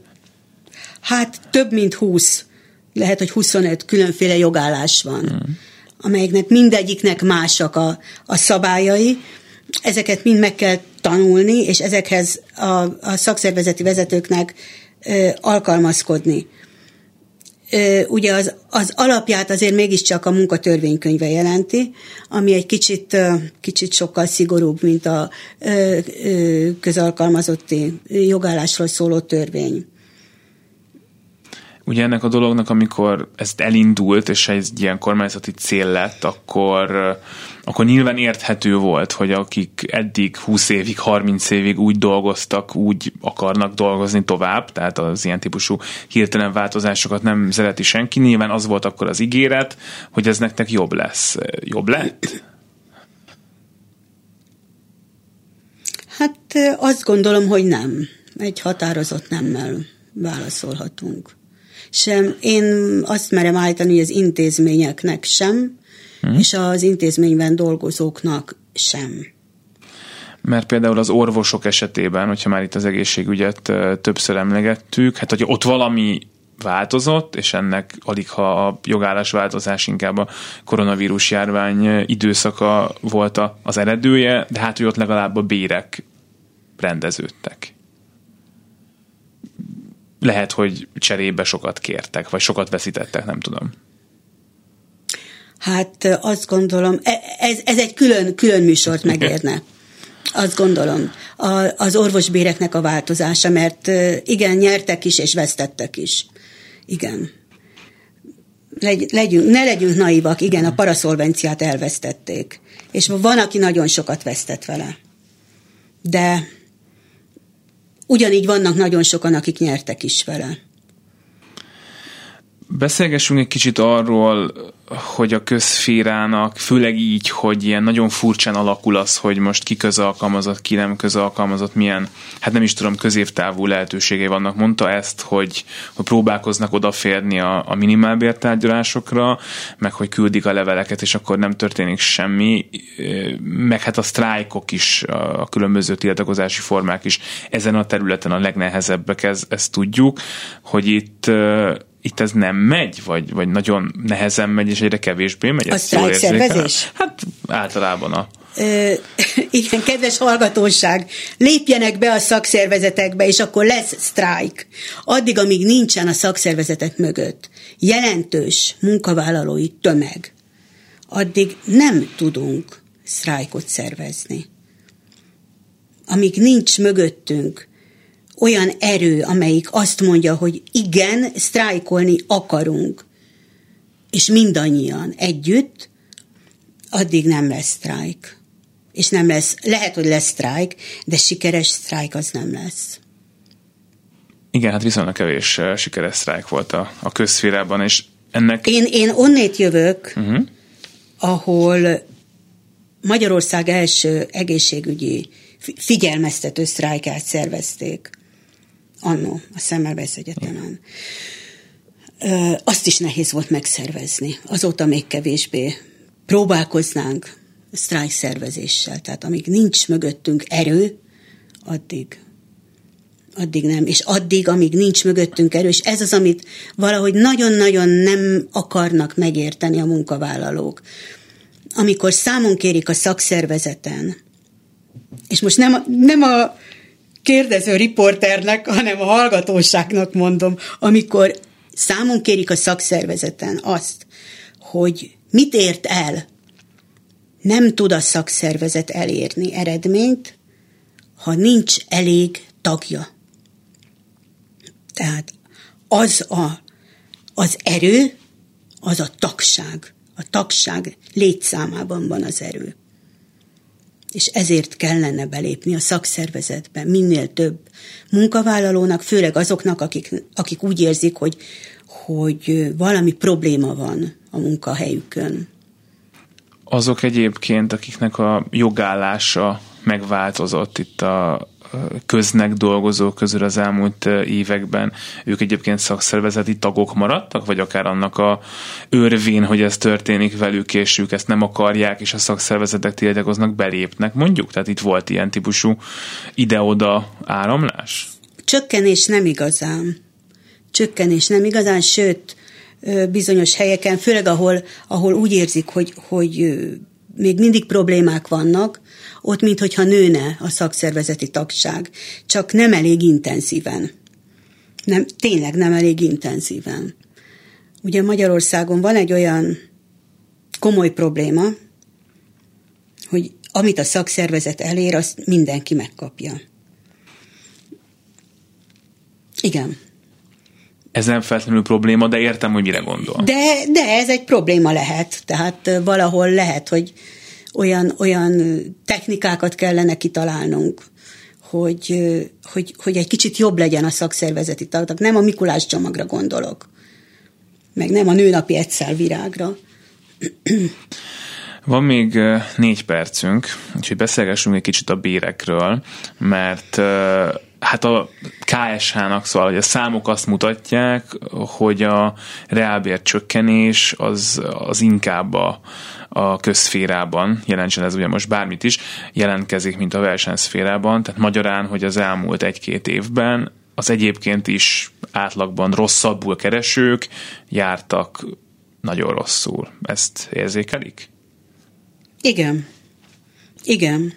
több mint 20, lehet, hogy 25 különféle jogállás van, amelyeknek mindegyiknek másak a szabályai. Ezeket mind meg kell tanulni, és ezekhez a szakszervezeti vezetőknek alkalmazkodni. Ugye az alapját azért mégiscsak a munkatörvénykönyve jelenti, ami egy kicsit sokkal szigorúbb, mint a közalkalmazotti jogállásról szóló törvény. Ugye ennek a dolognak, amikor ezt elindult, és ez ilyen kormányzati cél lett, akkor nyilván érthető volt, hogy akik eddig 20 évig, 30 évig úgy dolgoztak, úgy akarnak dolgozni tovább, tehát az ilyen típusú hirtelen változásokat nem szereti senki. Nyilván az volt akkor az ígéret, hogy ez nektek jobb lesz. Jobb lett? Hát azt gondolom, hogy nem. Egy határozott nemmel válaszolhatunk. Sem. Én azt merem állítani, hogy az intézményeknek sem, és az intézményben dolgozóknak sem. Mert például az orvosok esetében, hogyha már itt az egészségügyet többször emlegettük, hát hogyha ott valami változott, és ennek aligha a jogállás változás inkább a koronavírus járvány időszaka volt az eredője, de hát, hogy ott legalább a bérek rendeződtek. Lehet, hogy cserébe sokat kértek, vagy sokat veszítettek, nem tudom. Hát azt gondolom, ez egy külön műsort megérne. Azt gondolom, az orvosbéreknek a változása, mert igen, nyertek is, és vesztettek is. Igen. Ne legyünk naivak, igen, a paraszolvenciát elvesztették. És van, aki nagyon sokat vesztett vele. De... ugyanígy vannak nagyon sokan, akik nyertek is vele. Beszélgessünk egy kicsit arról, hogy a közszférának, főleg így, hogy ilyen nagyon furcsán alakul az, hogy most ki közalkalmazott, ki nem közalkalmazott, milyen, hát nem is tudom, középtávú lehetőségei vannak. Mondta ezt, hogy próbálkoznak odaférni a minimálbér tárgyalásokra, meg hogy küldik a leveleket, és akkor nem történik semmi, meg hát a sztrájkok is, a különböző tiltakozási formák is ezen a területen a legnehezebbek, ezt tudjuk, hogy itt ez nem megy, vagy nagyon nehezen megy, és egyre kevésbé megy? A sztrájkszervezés? Hát általában igen, kedves hallgatóság, lépjenek be a szakszervezetekbe, és akkor lesz sztrájk. Addig, amíg nincsen a szakszervezetek mögött jelentős munkavállalói tömeg, addig nem tudunk sztrájkot szervezni. Amíg nincs mögöttünk olyan erő, amelyik azt mondja, hogy igen, sztrájkolni akarunk, és mindannyian együtt, addig nem lesz sztrájk. És nem lesz, lehet, hogy lesz sztrájk, de sikeres sztrájk az nem lesz. Igen, hát viszonylag kevés sikeres sztrájk volt a közszférában, és ennek... Én onnét jövök, ahol Magyarország első egészségügyi figyelmeztető sztrájkát szervezték. annó a Semmelweis Egyetemen. Azt is nehéz volt megszervezni. Azóta még kevésbé próbálkoznánk sztrájk szervezéssel. Tehát amíg nincs mögöttünk erő, addig nem. És addig, amíg nincs mögöttünk erő, és ez az, amit valahogy nagyon-nagyon nem akarnak megérteni a munkavállalók. Amikor számon kérik a szakszervezeten, és most nem a kérdező riporternek, hanem a hallgatóságnak mondom, amikor számon kérik a szakszervezeten azt, hogy mit ért el, nem tud a szakszervezet elérni eredményt, ha nincs elég tagja. Tehát az erő, az a tagság. A tagság létszámában van az erő. És ezért kellene belépni a szakszervezetbe minél több munkavállalónak, főleg azoknak, akik úgy érzik, hogy valami probléma van a munkahelyükön. Azok egyébként, akiknek a jogállása megváltozott itt a köznek dolgozók közül az elmúlt években, ők egyébként szakszervezeti tagok maradtak, vagy akár annak a örvén, hogy ez történik velük, és ők ezt nem akarják, és a szakszervezetek tiltakoznak, belépnek mondjuk? Tehát itt volt ilyen típusú ide-oda áramlás? Csökkenés nem igazán, sőt, bizonyos helyeken, főleg ahol úgy érzik, hogy még mindig problémák vannak, ott minthogyha nőne a szakszervezeti tagság, csak nem elég intenzíven. Tényleg nem elég intenzíven. Ugye Magyarországon van egy olyan komoly probléma, hogy amit a szakszervezet elér, azt mindenki megkapja. Igen. Ez nem feltétlenül probléma, de értem, hogy mire gondol. De ez egy probléma lehet. Tehát valahol lehet, hogy olyan technikákat kellene kitalálnunk, hogy egy kicsit jobb legyen a szakszervezeti tagnak. Nem a Mikulás csomagra gondolok, meg nem a nőnapi egyszál virágra. Van még 4 percünk, úgyhogy beszélgessünk egy kicsit a bérekről, mert... Hát a KSH-nak, szóval, hogy a számok azt mutatják, hogy a reálbércsökkenés az inkább a közszférában, jelentsen ez ugye most bármit is, jelentkezik, mint a versenyszférában, tehát magyarán, hogy az elmúlt 1-2 évben az egyébként is átlagban rosszabbul keresők jártak nagyon rosszul. Ezt érzékelik? Igen.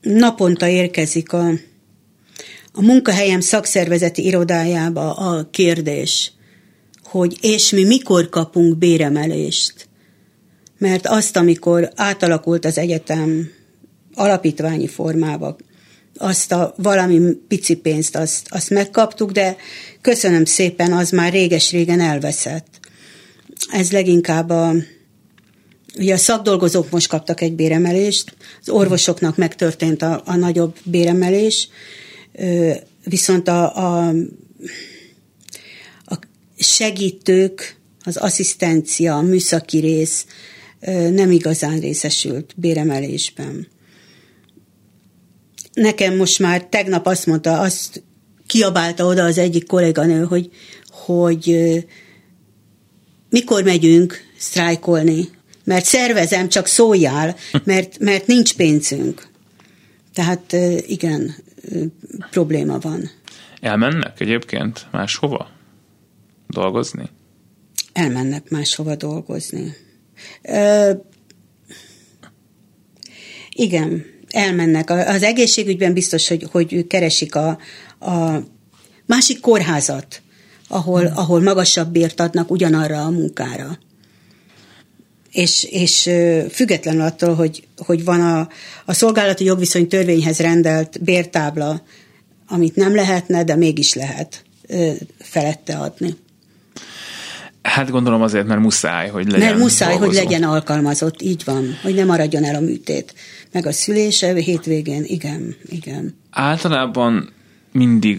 Naponta érkezik a munkahelyem szakszervezeti irodájába a kérdés, hogy és mi mikor kapunk béremelést. Mert azt, amikor átalakult az egyetem alapítványi formába, azt a valami pici pénzt, azt megkaptuk, de köszönöm szépen, az már réges-régen elveszett. Ez leginkább ugye a szakdolgozók most kaptak egy béremelést, az orvosoknak megtörtént a nagyobb béremelés, viszont a segítők, az asszisztencia, a műszaki rész nem igazán részesült béremelésben. Nekem most már tegnap azt kiabálta oda az egyik kolléganő, hogy mikor megyünk sztrájkolni, mert szervezem, csak szóljál, mert nincs pénzünk. Tehát igen, probléma van. Elmennek egyébként máshova dolgozni? Elmennek máshova dolgozni. Igen, elmennek. Az egészségügyben biztos, hogy keresik a másik kórházat, ahol magasabb bért adnak ugyanarra a munkára. És függetlenül attól, hogy van a szolgálati jogviszony törvényhez rendelt bértábla, amit nem lehetne, de mégis lehet felette adni. Hát gondolom azért, mert muszáj, hogy legyen alkalmazott. Hogy legyen alkalmazott, így van, hogy ne maradjon el a műtét. Meg a szülése hétvégén, igen. Általában mindig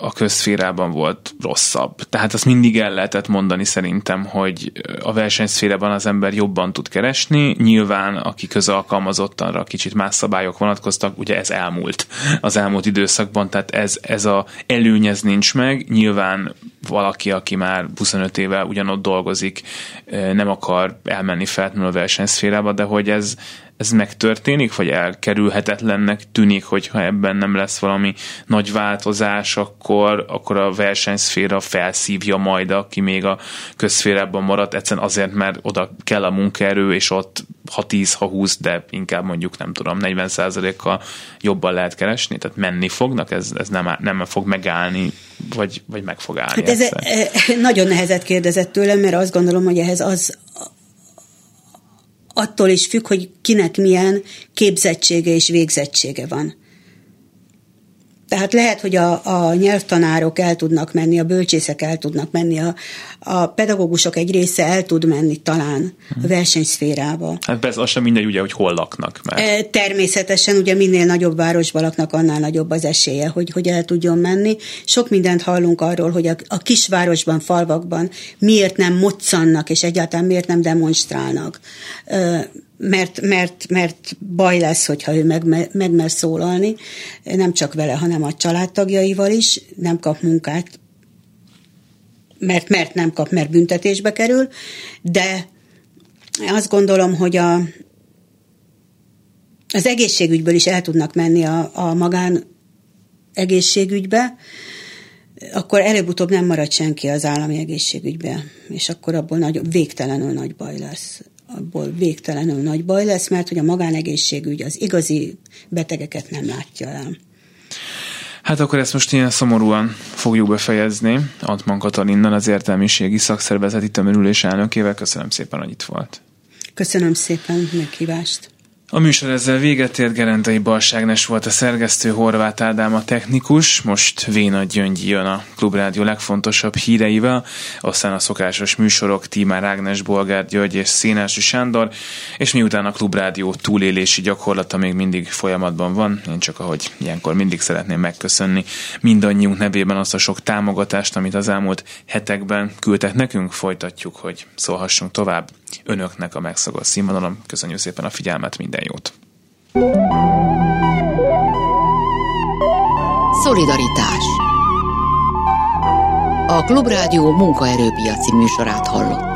a közszférában volt rosszabb. Tehát azt mindig el lehetett mondani szerintem, hogy a versenyszférában az ember jobban tud keresni. Nyilván, aki közalkalmazottanra kicsit más szabályok vonatkoztak, ugye ez elmúlt az elmúlt időszakban, tehát ez a előny ez nincs meg. Nyilván valaki, aki már 25 éve ugyanott dolgozik, nem akar elmenni feltétlenül a versenyszférába, de hogy ez megtörténik, vagy elkerülhetetlennek tűnik, hogyha ebben nem lesz valami nagy változás, akkor a versenyszféra felszívja majd, aki még a közszférában maradt, egyszerűen azért, mert oda kell a munkaerő, és ott ha 10, ha 20, de inkább mondjuk nem tudom, 40%-kal jobban lehet keresni, tehát menni fognak, ez nem fog megállni, vagy meg fog állni. Hát ez nagyon nehezet kérdezett tőlem, mert azt gondolom, hogy ehhez az attól is függ, hogy kinek milyen képzettsége és végzettsége van. Tehát lehet, hogy a nyelvtanárok el tudnak menni, a bölcsészek el tudnak menni, a pedagógusok egy része el tud menni talán a versenyszférába. Hát persze az sem mindegy, ugye, hogy hol laknak. Mert... Természetesen, ugye minél nagyobb városban laknak, annál nagyobb az esélye, hogy el tudjon menni. Sok mindent hallunk arról, hogy a kisvárosban, falvakban miért nem moccannak, és egyáltalán miért nem demonstrálnak. Mert baj lesz, hogyha ő meg mer szólalni, nem csak vele, hanem a családtagjaival is, nem kap munkát, mert nem kap, mert büntetésbe kerül, de azt gondolom, hogy az egészségügyből is el tudnak menni a magán egészségügybe, akkor előbb-utóbb nem marad senki az állami egészségügybe, és akkor abból végtelenül nagy baj lesz, mert hogy a magánegészségügy az igazi betegeket nem látja el. Hát akkor ezt most ilyen szomorúan fogjuk befejezni Antmann Katalinnal, az Értelmiségi Szakszervezeti Tömörülés elnökével. Köszönöm szépen, hogy itt volt. Köszönöm szépen meghívást. A műsor ezzel véget ért. Gerentei Bals Ágnes volt a szerkesztő, Horváth Ádám a technikus, most Vénagy Gyöngy jön a Klubrádió legfontosabb híreivel, aztán a szokásos műsorok, Tímár Ágnes, Bolgár György és Szénási Sándor, és miután a Klubrádió túlélési gyakorlata még mindig folyamatban van, én csak ahogy ilyenkor mindig szeretném megköszönni mindannyiunk nevében azt a sok támogatást, amit az elmúlt hetekben küldtek nekünk, folytatjuk, hogy szólhassunk tovább. Önöknek a megszagott színvonalon. Köszönjük szépen a figyelmet, minden jót! Szolidaritás. A Klubrádió munkaerőpiaci műsorát hallott.